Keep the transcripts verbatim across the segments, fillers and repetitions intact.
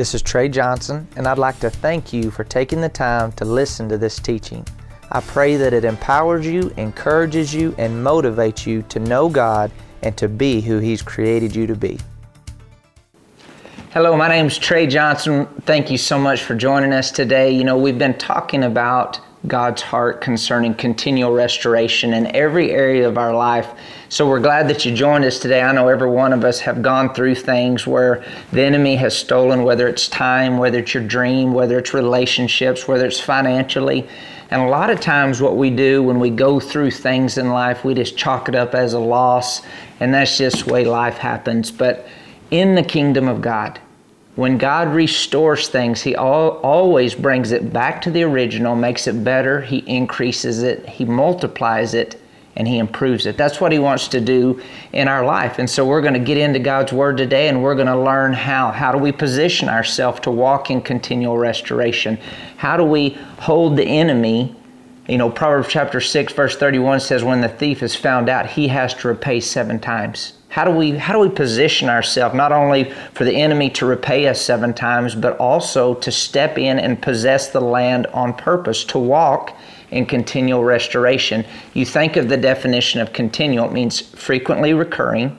This is Trey Johnson, and I'd like to thank you for taking the time to listen to this teaching. I pray that it empowers you, encourages you, and motivates you to know God and to be who He's created you to be. Hello, my name's Trey Johnson. Thank you so much for joining us today. You know, we've been talking about God's heart concerning continual restoration in every area of our life. So we're glad that you joined us today. I know every one of us have gone through things where the enemy has stolen, whether it's time, whether it's your dream, whether it's relationships, whether it's financially. And a lot of times what we do when we go through things in life, we just chalk it up as a loss, and that's just the way life happens. But in the kingdom of God, when God restores things, He all, always brings it back to the original, makes it better, He increases it, He multiplies it, and He improves it. That's what He wants to do in our life. And so we're going to get into God's Word today, and we're going to learn how. How do we position ourselves to walk in continual restoration? How do we hold the enemy? You know, Proverbs chapter six, verse thirty-one says, when the thief is found out, he has to repay seven times. How do we how do we position ourselves not only for the enemy to repay us seven times, but also to step in and possess the land on purpose, to walk in continual restoration? You think of the definition of continual. It means frequently recurring,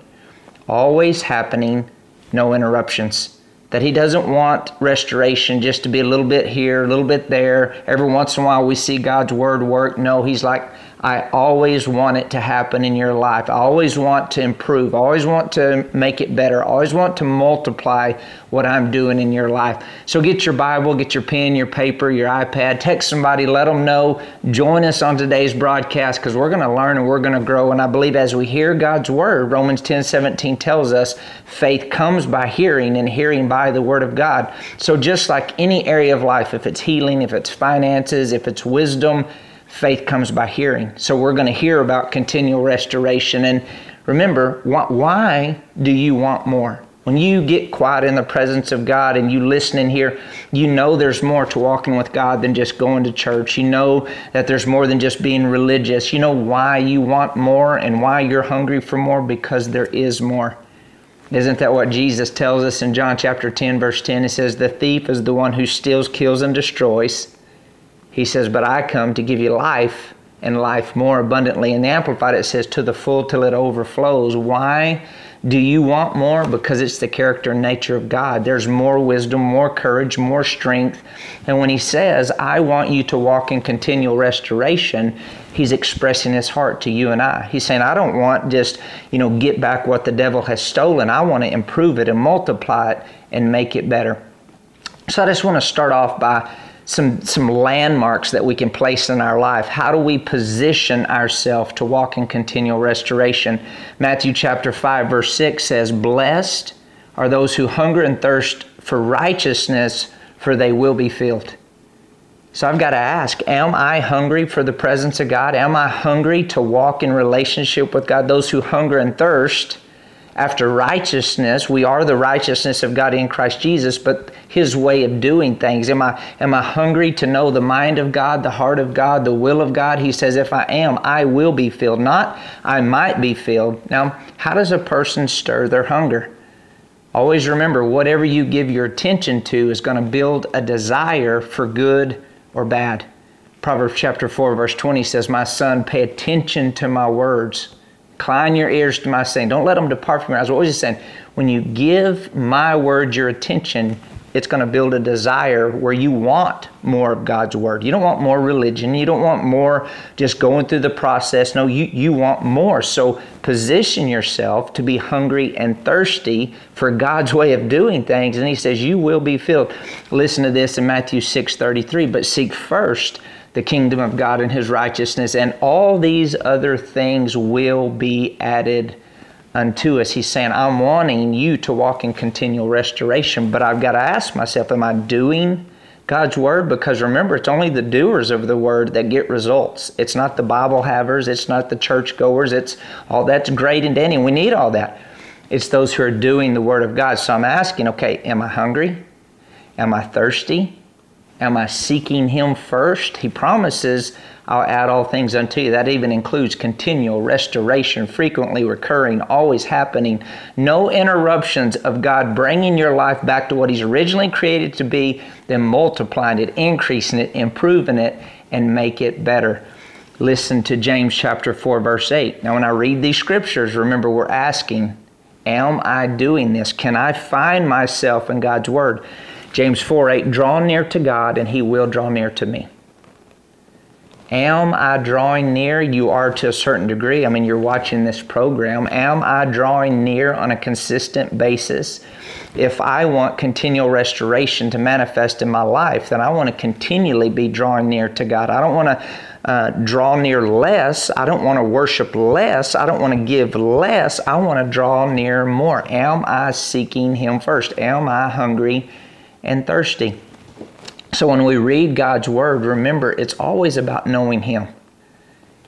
always happening, no interruptions. That He doesn't want restoration just to be a little bit here, a little bit there. Every once in a while we see God's Word work. No, He's like, I always want it to happen in your life. I always want to improve. I always want to make it better. I always want to multiply what I'm doing in your life. So get your Bible, get your pen, your paper, your iPad. Text somebody, let them know. Join us on today's broadcast, because we're going to learn and we're going to grow. And I believe as we hear God's Word, Romans ten seventeen tells us faith comes by hearing, and hearing by the Word of God. So just like any area of life, if it's healing, if it's finances, if it's wisdom, faith comes by hearing. So we're going to hear about continual restoration. And remember, why do you want more? When you get quiet in the presence of God and you listen in here, you know there's more to walking with God than just going to church. You know that there's more than just being religious. You know why you want more and why you're hungry for more? Because there is more. Isn't that what Jesus tells us in John chapter ten, verse ten? It says, the thief is the one who steals, kills, and destroys. He says, but I come to give you life, and life more abundantly. And the Amplified, it says, to the full till it overflows. Why do you want more? Because it's the character and nature of God. There's more wisdom, more courage, more strength. And when He says, I want you to walk in continual restoration, He's expressing His heart to you and I. He's saying, I don't want just, you know, get back what the devil has stolen. I want to improve it and multiply it and make it better. So I just want to start off by Some, some landmarks that we can place in our life. How do we position ourselves to walk in continual restoration? Matthew chapter five, verse six says, blessed are those who hunger and thirst for righteousness, for they will be filled. So I've got to ask, am I hungry for the presence of God? Am I hungry to walk in relationship with God? Those who hunger and thirst after righteousness, we are the righteousness of God in Christ Jesus, but His way of doing things. Am I, am I hungry to know the mind of God, the heart of God, the will of God? He says, if I am, I will be filled, not I might be filled. Now, how does a person stir their hunger? Always remember, whatever you give your attention to is going to build a desire for good or bad. Proverbs chapter four, verse twenty says, my son, pay attention to my words. Incline your ears to my saying. Don't let them depart from your eyes. What was he saying? When you give my word your attention, it's going to build a desire where you want more of God's word. You don't want more religion. You don't want more just going through the process. No, you, you want more. So position yourself to be hungry and thirsty for God's way of doing things. And He says, you will be filled. Listen to this in Matthew six thirty-three. But seek first the kingdom of God and His righteousness, and all these other things will be added unto us. He's saying, I'm wanting you to walk in continual restoration, but I've got to ask myself, am I doing God's word? Because remember, it's only the doers of the word that get results. It's not the Bible havers. It's not the church goers. It's all that's great and dandy. We need all that. It's those who are doing the word of God. So I'm asking, okay, am I hungry? Am I thirsty? Am I seeking Him first? He promises, I'll add all things unto you. That even includes continual restoration, frequently recurring, always happening. No interruptions of God bringing your life back to what He's originally created to be, then multiplying it, increasing it, improving it, and make it better. Listen to James chapter four, verse eight. Now, when I read these scriptures, remember we're asking, am I doing this? Can I find myself in God's Word? James four eight, draw near to God and He will draw near to me. Am I drawing near? You are to a certain degree. I mean, you're watching this program. Am I drawing near on a consistent basis? If I want continual restoration to manifest in my life, then I want to continually be drawing near to God. I don't want to uh, draw near less. I don't want to worship less. I don't want to give less. I want to draw near more. Am I seeking Him first? Am I hungry and thirsty? So when we read God's Word, remember, it's always about knowing Him.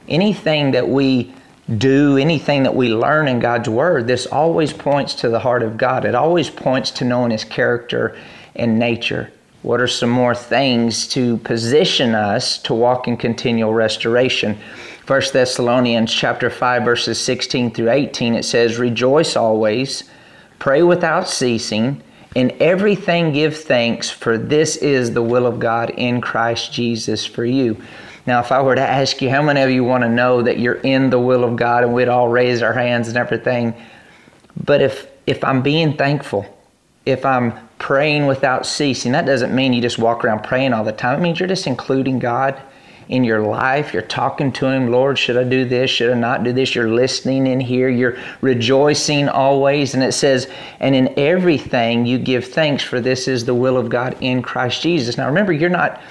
Anything that we do, anything that we learn in God's Word, this always points to the heart of God. It always points to knowing His character and nature. What are some more things to position us to walk in continual restoration? First Thessalonians chapter five, verses sixteen through eighteen, it says, rejoice always, pray without ceasing, in everything give thanks, for this is the will of God in Christ Jesus for you. Now, if I were to ask you, how many of you want to know that you're in the will of God? And we'd all raise our hands and everything. But if, if I'm being thankful, if I'm praying without ceasing, that doesn't mean you just walk around praying all the time. It means you're just including God in your life. You're talking to Him. Lord, should I do this? Should I not do this? You're listening in here. You're rejoicing always. And it says, and in everything you give thanks, for this is the will of God in Christ Jesus. Now remember, you're not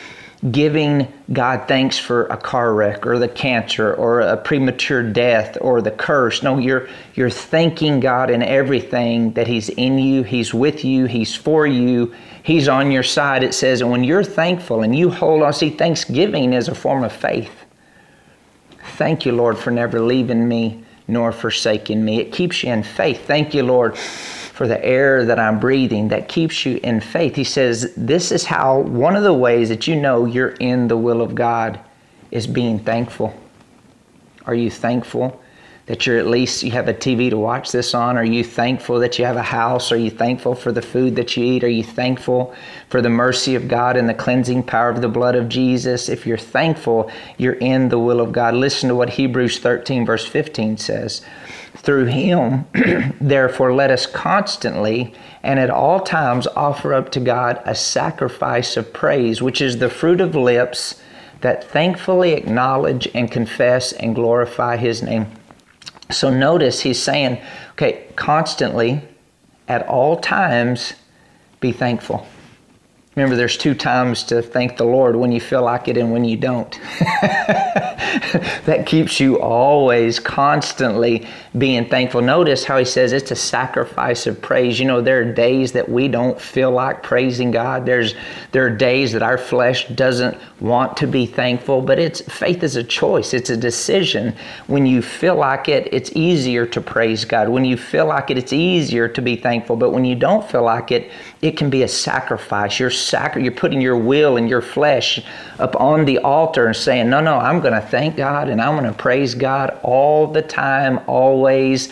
giving God thanks for a car wreck or the cancer or a premature death or the curse. No, you're you're thanking God in everything, that He's in you, He's with you, He's for you, He's on your side, it says. And when you're thankful and you hold on, see, thanksgiving is a form of faith. Thank you, Lord, for never leaving me nor forsaking me. It keeps you in faith. Thank you, Lord, for the air that I'm breathing. That keeps you in faith. He says, this is how, one of the ways that you know you're in the will of God is being thankful. Are you thankful that you're at least, you have a T V to watch this on? Are you thankful that you have a house? Are you thankful for the food that you eat? Are you thankful for the mercy of God and the cleansing power of the blood of Jesus? If you're thankful, you're in the will of God. Listen to what Hebrews thirteen verse fifteen says. Through Him, therefore, let us constantly and at all times offer up to God a sacrifice of praise, which is the fruit of lips that thankfully acknowledge and confess and glorify His name. So notice He's saying, okay, constantly, at all times, be thankful. Remember, there's two times to thank the Lord, when you feel like it and when you don't. That keeps you always constantly being thankful. Notice how He says it's a sacrifice of praise. You know, there are days that we don't feel like praising God. There's, there are days that our flesh doesn't want to be thankful, but it's, faith is a choice. It's a decision. When you feel like it, it's easier to praise God. When you feel like it, it's easier to be thankful. But when you don't feel like it, it can be a sacrifice. You're Sacri- you're putting your will and your flesh up on the altar and saying, no, no, I'm going to thank God and I'm going to praise God all the time, always.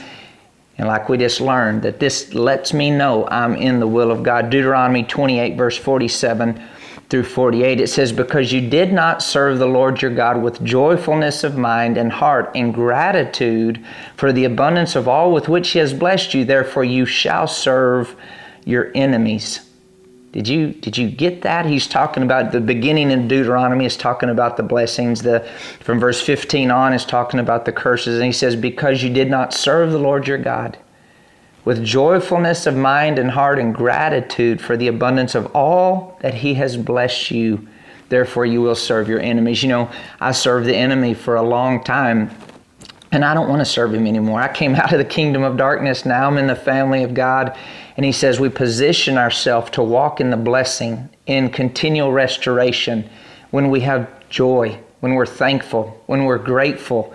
And like we just learned, that this lets me know I'm in the will of God. Deuteronomy twenty-eight, verse forty-seven through forty-eight, it says, because you did not serve the Lord your God with joyfulness of mind and heart and gratitude for the abundance of all with which He has blessed you, therefore you shall serve your enemies. Did you, did you get that? He's talking about the beginning in Deuteronomy is talking about the blessings. The, from verse fifteen on is talking about the curses. And he says, because you did not serve the Lord your God with joyfulness of mind and heart and gratitude for the abundance of all that He has blessed you, therefore you will serve your enemies. You know, I served the enemy for a long time, and I don't want to serve him anymore. I came out of the kingdom of darkness. Now I'm in the family of God. And he says we position ourselves to walk in the blessing, in continual restoration, when we have joy, when we're thankful, when we're grateful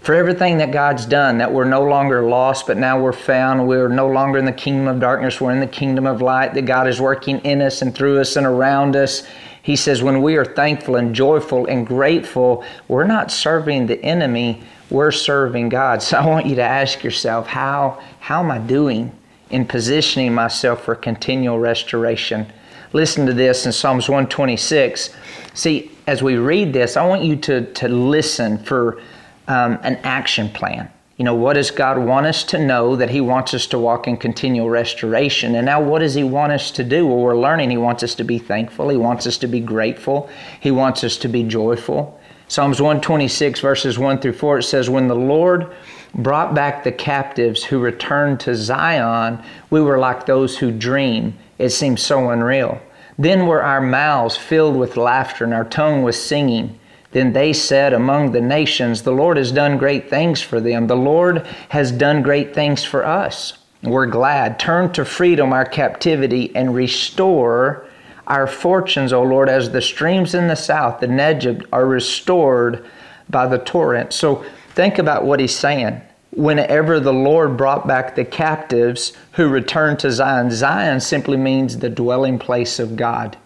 for everything that God's done, that we're no longer lost, but now we're found. We're no longer in the kingdom of darkness. We're in the kingdom of light, that God is working in us and through us and around us. He says, when we are thankful and joyful and grateful, we're not serving the enemy, we're serving God. So I want you to ask yourself, how, how am I doing in positioning myself for continual restoration? Listen to this in Psalms one twenty-six. See, as we read this, I want you to, to listen for um, an action plan. You know, what does God want us to know? That He wants us to walk in continual restoration. And now what does He want us to do? Well, we're learning He wants us to be thankful. He wants us to be grateful. He wants us to be joyful. Psalms one twenty-six verses one through four, it says, when the Lord brought back the captives who returned to Zion, we were like those who dream. It seemed so unreal. Then were our mouths filled with laughter and our tongue with singing. Then they said among the nations, the Lord has done great things for them. The Lord has done great things for us. We're glad. Turn to freedom our captivity and restore our fortunes, O Lord, as the streams in the south, the Negeb, are restored by the torrent. So think about what he's saying. Whenever the Lord brought back the captives who returned to Zion, Zion simply means the dwelling place of God.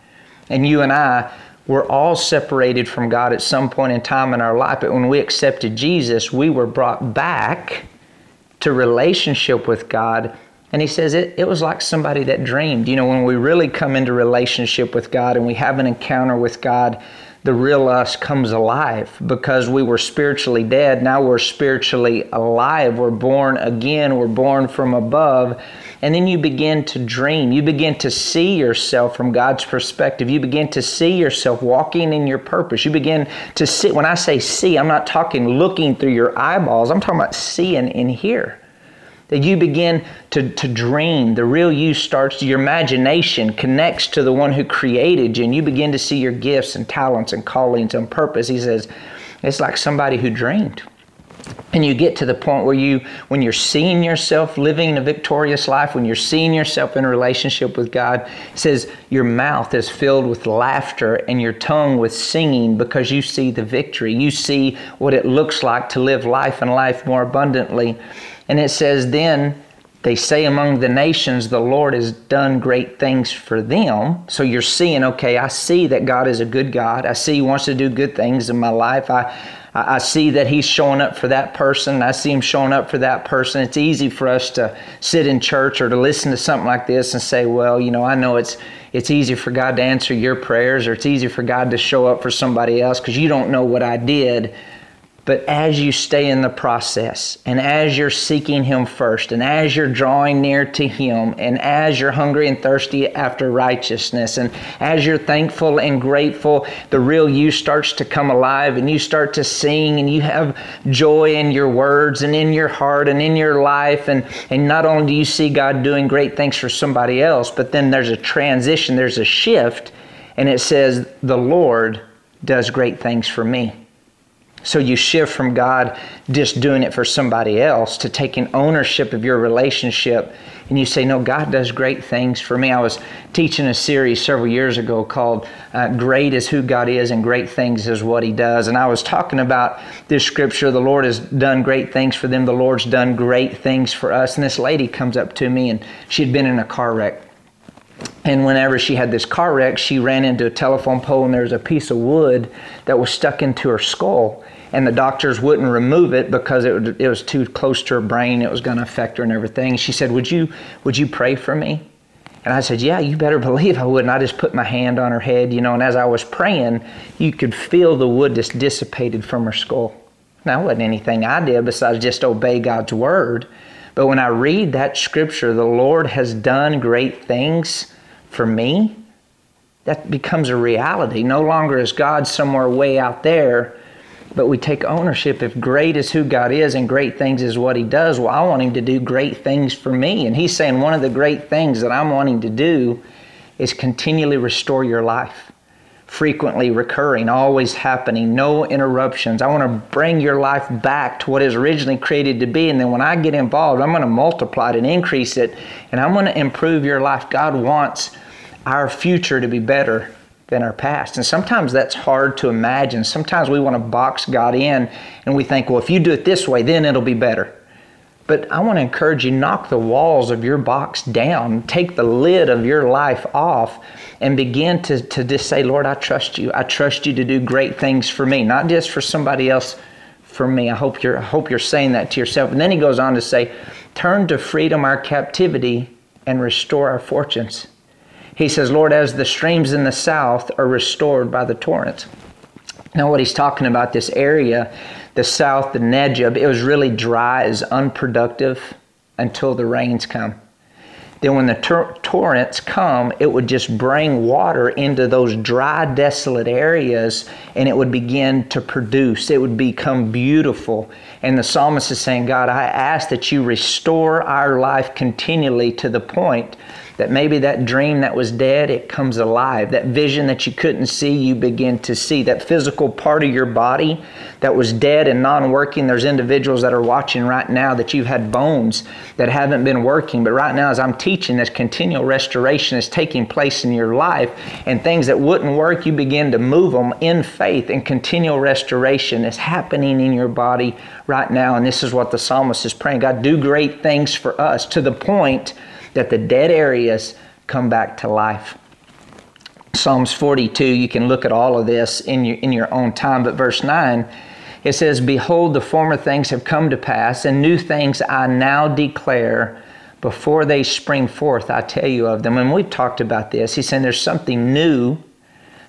And you and I, we're all separated from God at some point in time in our life. But when we accepted Jesus, we were brought back to relationship with God. And he says it, it was like somebody that dreamed. You know, when we really come into relationship with God and we have an encounter with God, the real us comes alive, because we were spiritually dead. Now we're spiritually alive. We're born again. We're born from above. And then you begin to dream. You begin to see yourself from God's perspective. You begin to see yourself walking in your purpose. You begin to see. When I say see, I'm not talking looking through your eyeballs. I'm talking about seeing in here. That you begin to, to dream. The real you starts, your imagination connects to the one who created you, and you begin to see your gifts and talents and callings and purpose. He says, it's like somebody who dreamed. And you get to the point where you, when you're seeing yourself living a victorious life, when you're seeing yourself in a relationship with God, it says your mouth is filled with laughter and your tongue with singing, because you see the victory. You see what it looks like to live life and life more abundantly. And it says, then they say among the nations, the Lord has done great things for them. So you're seeing, okay, I see that God is a good God. I see He wants to do good things in my life. I, I see that He's showing up for that person. I see Him showing up for that person. It's easy for us to sit in church or to listen to something like this and say, well, you know, I know it's it's easy for God to answer your prayers, or it's easy for God to show up for somebody else because you don't know what I did. But as you stay in the process, and as you're seeking Him first, and as you're drawing near to Him, and as you're hungry and thirsty after righteousness, and as you're thankful and grateful, the real you starts to come alive, and you start to sing, and you have joy in your words and in your heart and in your life. And, and not only do you see God doing great things for somebody else, but then there's a transition, there's a shift, and it says, the Lord does great things for me. So you shift from God just doing it for somebody else to taking ownership of your relationship, and you say, no, God does great things for me. I was teaching a series several years ago called uh, Great is Who God Is and Great Things is What He Does. And I was talking about this scripture, the Lord has done great things for them. The Lord's done great things for us. And this lady comes up to me, and she had been in a car wreck. And whenever she had this car wreck, she ran into a telephone pole, and there was a piece of wood that was stuck into her skull. And the doctors wouldn't remove it because it, would, it was too close to her brain. It was going to affect her and everything. She said, would you, would you pray for me? And I said, yeah, you better believe I would. And I just put my hand on her head, you know, and as I was praying, you could feel the wood just dissipated from her skull. Now, it wasn't anything I did besides just obey God's word. But when I read that scripture, the Lord has done great things for me, that becomes a reality. No longer is God somewhere way out there, but we take ownership. If great is who God is and great things is what He does, well, I want Him to do great things for me. And He's saying one of the great things that I'm wanting to do is continually restore your life. Frequently recurring, always happening, no interruptions. I want to bring your life back to what it was originally created to be. And then when I get involved, I'm going to multiply it and increase it. And I'm going to improve your life. God wants our future to be better than our past. And sometimes that's hard to imagine. Sometimes we want to box God in, and we think, well, if you do it this way, then it'll be better. But I want to encourage you, knock the walls of your box down. Take the lid of your life off and begin to, to just say, Lord, I trust you. I trust you to do great things for me, not just for somebody else, for me. I hope you're, I hope you're saying that to yourself. And then he goes on to say, turn to freedom our captivity and restore our fortunes. He says, Lord, as the streams in the south are restored by the torrents. Now what he's talking about, this area, the south, the Negev, it was really dry, is unproductive until the rains come. Then when the tor torrents come, it would just bring water into those dry, desolate areas, and it would begin to produce. It would become beautiful. And the psalmist is saying, God, I ask that you restore our life continually to the point that maybe that dream that was dead, it comes alive. That vision that you couldn't see, you begin to see. That physical part of your body that was dead and non-working, there's individuals that are watching right now that you've had bones that haven't been working. But right now, as I'm teaching, Teaching this continual restoration is taking place in your life, and things that wouldn't work, you begin to move them in faith, and continual restoration is happening in your body right now. And this is what the psalmist is praying. God, do great things for us to the point that the dead areas come back to life. Psalms forty-two, you can look at all of this in your, in your own time, but verse nine, it says, behold, the former things have come to pass, and new things I now declare. Before they spring forth, I tell you of them. And we've talked about this. He's saying there's something new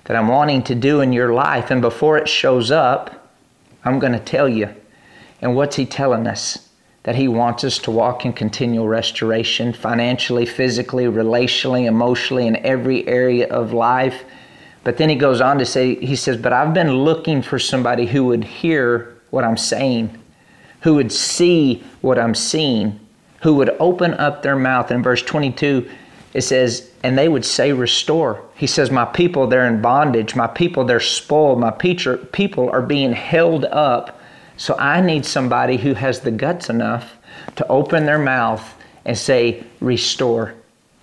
that I'm wanting to do in your life. And before it shows up, I'm going to tell you. And what's he telling us? That he wants us to walk in continual restoration, financially, physically, relationally, emotionally, in every area of life. But then he goes on to say, he says, but I've been looking for somebody who would hear what I'm saying, who would see what I'm seeing, who would open up their mouth. In verse twenty-two, it says, and they would say, restore. He says, my people, they're in bondage. My people, they're spoiled. My people are being held up. So I need somebody who has the guts enough to open their mouth and say, restore.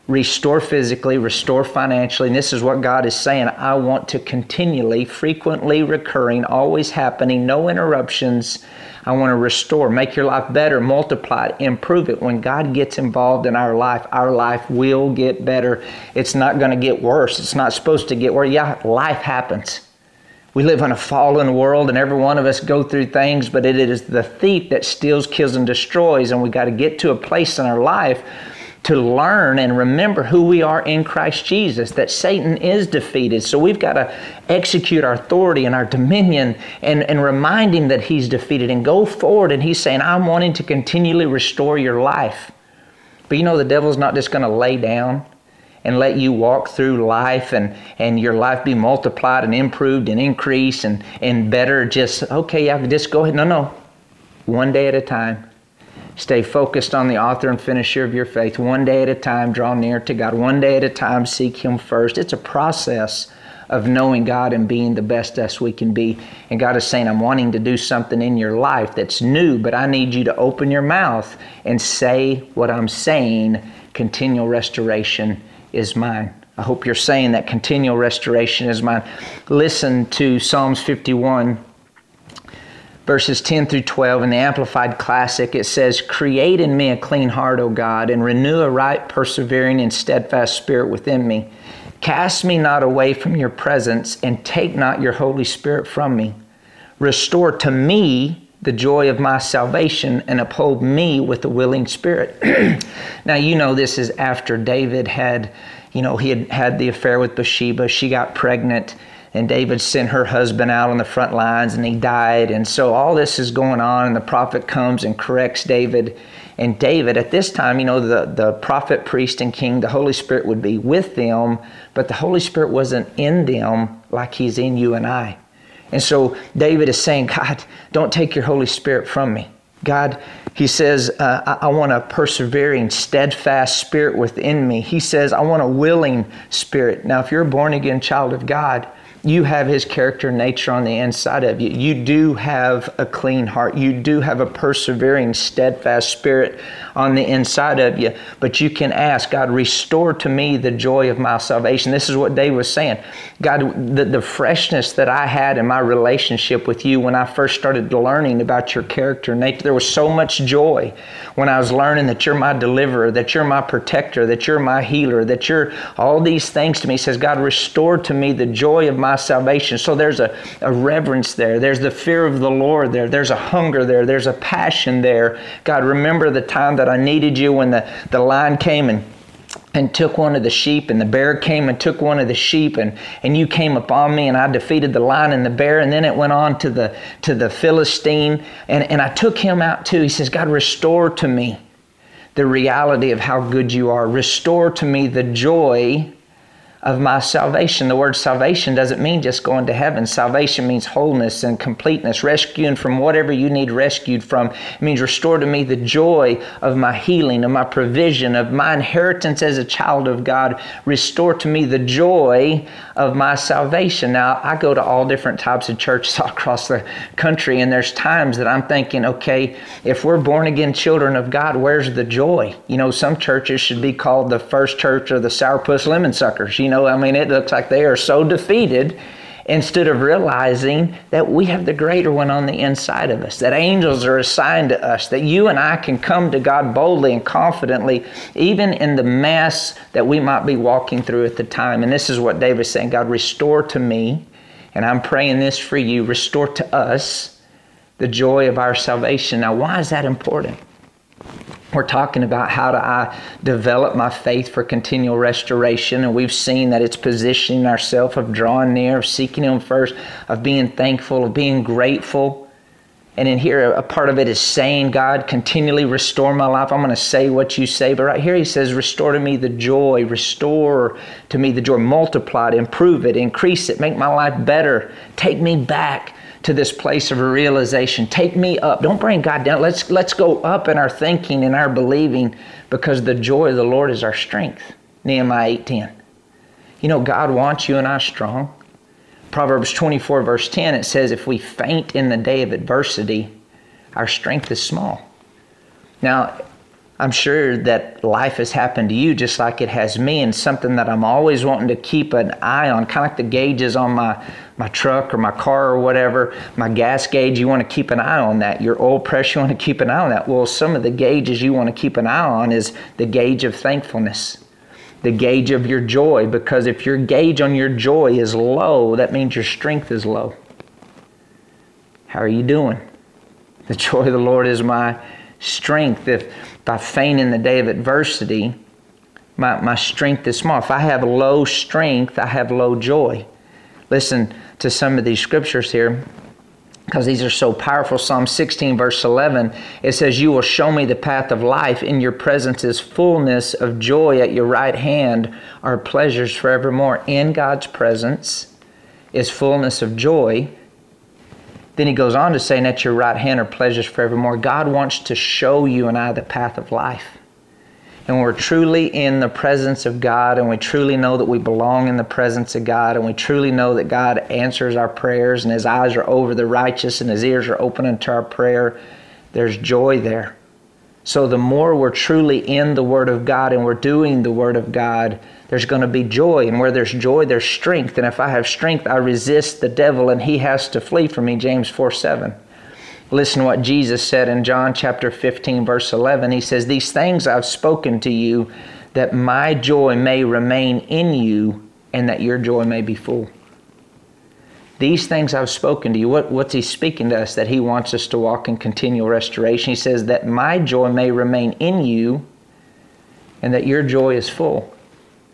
Restore physically, restore financially. And this is what God is saying. I want to continually, frequently recurring, always happening, no interruptions. I want to restore, make your life better, multiply it, improve it. When God gets involved in our life, our life will get better. It's not going to get worse. It's not supposed to get worse. Yeah, life happens. We live in a fallen world, and every one of us go through things, but it is the thief that steals, kills, and destroys. And we got to get to a place in our life to learn and remember who we are in Christ Jesus, that Satan is defeated. So we've got to execute our authority and our dominion and, and remind him that he's defeated and go forward. And he's saying, I'm wanting to continually restore your life. But you know, the devil's not just going to lay down and let you walk through life and, and your life be multiplied and improved and increased and, and better. Just, okay, I can just go ahead. No, no. One day at a time. Stay focused on the author and finisher of your faith. One day at a time, draw near to God. One day at a time, seek him first. It's a process of knowing God and being the best us we can be. And God is saying, I'm wanting to do something in your life that's new, but I need you to open your mouth and say what I'm saying. Continual restoration is mine. I hope you're saying that continual restoration is mine. Listen to Psalms fifty-one. Verses ten through twelve in the Amplified Classic, it says, create in me a clean heart, O God, and renew a right, persevering, and steadfast spirit within me. Cast me not away from your presence, and take not your Holy Spirit from me. Restore to me the joy of my salvation, and uphold me with a willing spirit. Now, you know, this is after David had, you know, he had had the affair with Bathsheba. She got pregnant. And David sent her husband out on the front lines, and he died. And so all this is going on, and the prophet comes and corrects David. And David, at this time, you know, the, the prophet, priest, and king, the Holy Spirit would be with them, but the Holy Spirit wasn't in them like he's in you and I. And so David is saying, God, don't take your Holy Spirit from me. God, he says, uh, I, I want a persevering, steadfast spirit within me. He says, I want a willing spirit. Now, if you're a born-again child of God, you have his character and nature on the inside of you. You do have a clean heart. You do have a persevering, steadfast spirit on the inside of you. But you can ask, God, restore to me the joy of my salvation. This is what David was saying. God, the, the freshness that I had in my relationship with you when I first started learning about your character and nature, there was so much joy when I was learning that you're my deliverer, that you're my protector, that you're my healer, that you're all these things to me. He says, God, restore to me the joy of my salvation. So there's a, a reverence there. There's the fear of the Lord there. There's a hunger there. There's a passion there. God, remember the time that I needed you when the, the lion came and and took one of the sheep, and the bear came and took one of the sheep, and, and you came upon me, and I defeated the lion and the bear, and then it went on to the to the Philistine, and, and I took him out too. He says, God, restore to me the reality of how good you are. Restore to me the joy of my salvation. The word salvation doesn't mean just going to heaven. Salvation means wholeness and completeness, rescuing from whatever you need rescued from. It means restore to me the joy of my healing, of my provision, of my inheritance as a child of God. Restore to me the joy of my salvation. Now, I go to all different types of churches all across the country, and there's times that I'm thinking, okay, if we're born again children of God, where's the joy? You know, some churches should be called the First Church or the Sourpuss Lemon Suckers. You know, I mean, it looks like they are so defeated instead of realizing that we have the greater one on the inside of us, that angels are assigned to us, that you and I can come to God boldly and confidently, even in the mess that we might be walking through at the time. And this is what David's saying, God, restore to me, and I'm praying this for you, restore to us the joy of our salvation. Now, why is that important? We're talking about how do I develop my faith for continual restoration, and we've seen that it's positioning ourselves of drawing near, of seeking Him first, of being thankful, of being grateful. And in here, a part of it is saying, God, continually restore my life. I'm going to say what you say. But right here he says, restore to me the joy. Restore to me the joy. Multiply it, improve it, increase it, make my life better. Take me back to this place of a realization. Take me up. Don't bring God down. Let's, let's go up in our thinking and our believing, because the joy of the Lord is our strength. Nehemiah eight ten. You know, God wants you and I strong. Proverbs twenty-four verse ten, it says, if we faint in the day of adversity, our strength is small. Now, I'm sure that life has happened to you just like it has me, and something that I'm always wanting to keep an eye on, kind of like the gauges on my, my truck or my car or whatever, my gas gauge, you want to keep an eye on that. Your oil pressure, you want to keep an eye on that. Well, some of the gauges you want to keep an eye on is the gauge of thankfulness, the gauge of your joy, because if your gauge on your joy is low, that means your strength is low. How are you doing? The joy of the Lord is my strength. If I faint in the day of adversity, my, my strength is small. If I have low strength, I have low joy. Listen to some of these scriptures here, because these are so powerful. Psalm sixteen, verse eleven, it says, you will show me the path of life. In your presence is fullness of joy. At your right hand are pleasures forevermore. In God's presence is fullness of joy. Then he goes on to say, and at your right hand are pleasures forevermore. God wants to show you and I the path of life. And when we're truly in the presence of God, and we truly know that we belong in the presence of God, and we truly know that God answers our prayers, and His eyes are over the righteous, and His ears are open unto our prayer, there's joy there. So the more we're truly in the Word of God and we're doing the Word of God, there's going to be joy. And where there's joy, there's strength. And if I have strength, I resist the devil, and he has to flee from me, James four seven. Listen to what Jesus said in John chapter fifteen, verse eleven. He says, these things I've spoken to you, that my joy may remain in you, and that your joy may be full. These things I've spoken to you. What, what's he speaking to us? That he wants us to walk in continual restoration. He says, that my joy may remain in you, and that your joy is full.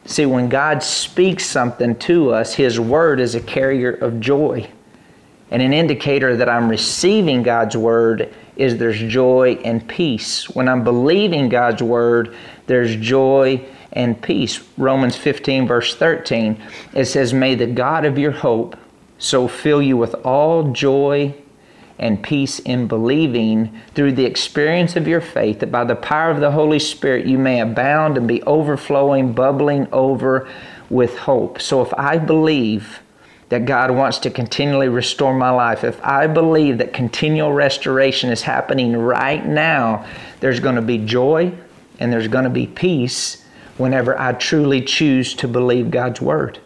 See, when God speaks something to us, His Word is a carrier of joy. And an indicator that I'm receiving God's Word is there's joy and peace. When I'm believing God's Word, there's joy and peace. Romans fifteen, verse thirteen, it says, may the God of your hope so fill you with all joy and peace in believing, through the experience of your faith, that by the power of the Holy Spirit you may abound and be overflowing, bubbling over with hope. So if I believe that God wants to continually restore my life, if I believe that continual restoration is happening right now, there's going to be joy and there's going to be peace whenever I truly choose to believe God's word.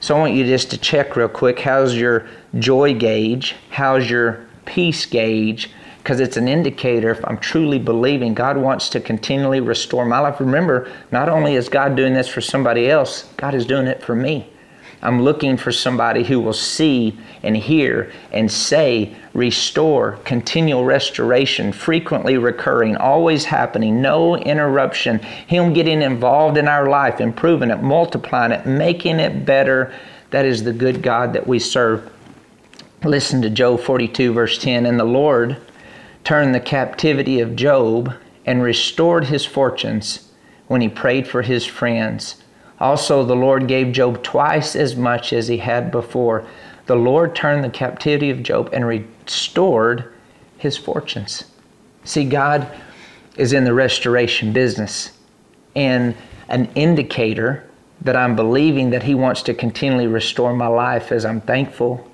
So I want you just to check real quick, how's your joy gauge? How's your peace gauge? Because it's an indicator if I'm truly believing God wants to continually restore my life. Remember, not only is God doing this for somebody else, God is doing it for me. I'm looking for somebody who will see and hear and say, restore, continual restoration, frequently recurring, always happening, no interruption, Him getting involved in our life, improving it, multiplying it, making it better. That is the good God that we serve. Listen to Job forty-two, verse ten. And the Lord turned the captivity of Job and restored his fortunes when he prayed for his friends. Also, the Lord gave Job twice as much as he had before. The Lord turned the captivity of Job and restored his fortunes. See, God is in the restoration business. And an indicator that I'm believing that He wants to continually restore my life is I'm thankful,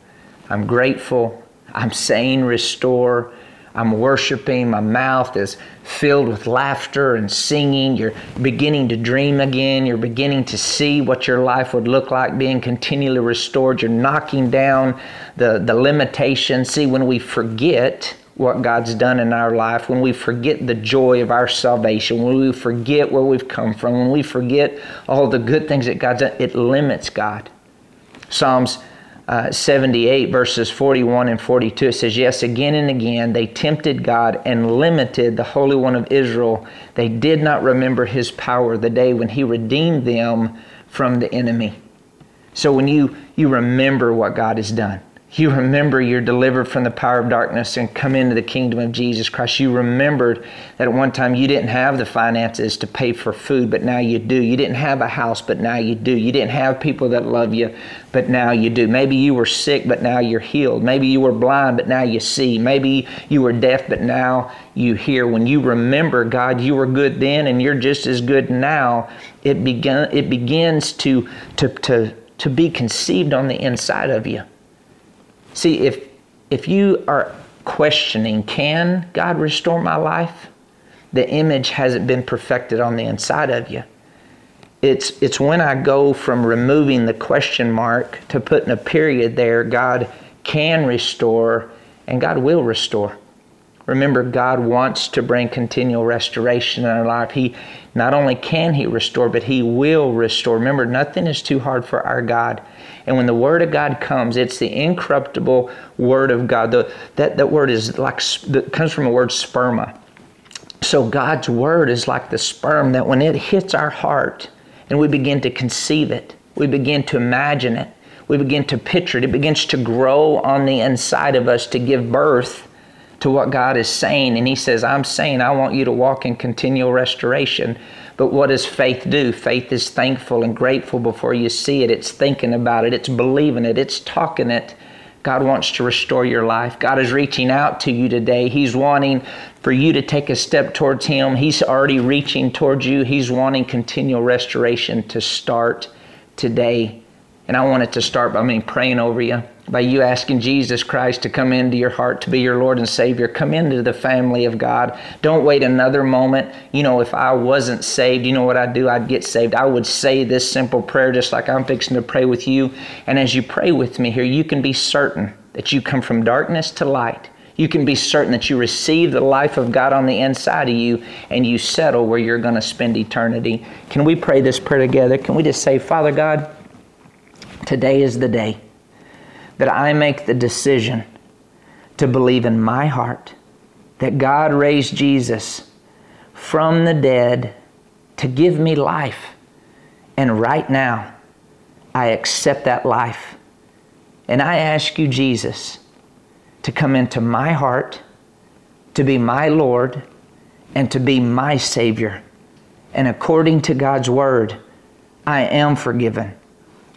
I'm grateful, I'm saying restore, I'm worshiping, my mouth is filled with laughter and singing. You're beginning to dream again. You're beginning to see what your life would look like being continually restored. You're knocking down the, the limitations. See, when we forget what God's done in our life, when we forget the joy of our salvation, when we forget where we've come from, when we forget all the good things that God's done, it limits God. Psalms Uh, seventy-eight verses forty-one and forty-two, it says, yes, again and again they tempted God and limited the Holy One of Israel. They did not remember His power, the day when He redeemed them from the enemy. So when you you remember what God has done, you remember you're delivered from the power of darkness and come into the kingdom of Jesus Christ. You remembered that at one time you didn't have the finances to pay for food, but now you do. You didn't have a house, but now you do. You didn't have people that love you, but now you do. Maybe you were sick, but now you're healed. Maybe you were blind, but now you see. Maybe you were deaf, but now you hear. When you remember, God, you were good then and you're just as good now, it, begun, it begins to, to, to, to be conceived on the inside of you. See, if if you are questioning, can God restore my life? The image hasn't been perfected on the inside of you. It's, it's when I go from removing the question mark to putting a period there, God can restore and God will restore. Remember, God wants to bring continual restoration in our life. He not only can He restore, but He will restore. Remember, nothing is too hard for our God. And when the Word of God comes, it's the incorruptible Word of God. The, that, that word is like, that comes from the word sperma. So God's Word is like the sperm that when it hits our heart and we begin to conceive it, we begin to imagine it, we begin to picture it, it begins to grow on the inside of us to give birth to what God is saying. And He says, I'm saying I want you to walk in continual restoration. But what does faith do? Faith is thankful and grateful before you see it. It's thinking about it. It's believing it. It's talking it. God wants to restore your life. God is reaching out to you today. He's wanting for you to take a step towards Him. He's already reaching towards you. He's wanting continual restoration to start today. And I want it to start by me praying over you, by you asking Jesus Christ to come into your heart, to be your Lord and Savior. Come into the family of God. Don't wait another moment. You know, if I wasn't saved, you know what I'd do? I'd get saved. I would say this simple prayer just like I'm fixing to pray with you. And as you pray with me here, you can be certain that you come from darkness to light. You can be certain that you receive the life of God on the inside of you and you settle where you're going to spend eternity. Can we pray this prayer together? Can we just say, Father God, today is the day that I make the decision to believe in my heart that God raised Jesus from the dead to give me life. And right now, I accept that life. And I ask you, Jesus, to come into my heart, to be my Lord, and to be my Savior. And according to God's Word, I am forgiven.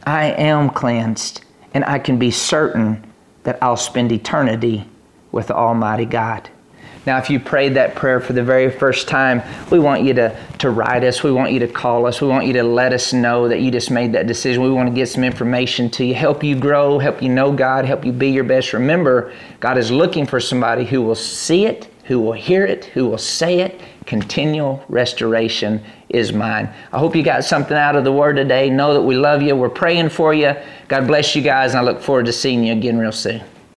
I am cleansed. And I can be certain that I'll spend eternity with Almighty God. Now, if you prayed that prayer for the very first time, we want you to, to write us. We want you to call us. We want you to let us know that you just made that decision. We want to get some information to you, help you grow, help you know God, help you be your best. Remember, God is looking for somebody who will see it, who will hear it, who will say it. Continual restoration is mine. I hope you got something out of the Word today. Know that we love you. We're praying for you. God bless you guys, and I look forward to seeing you again real soon.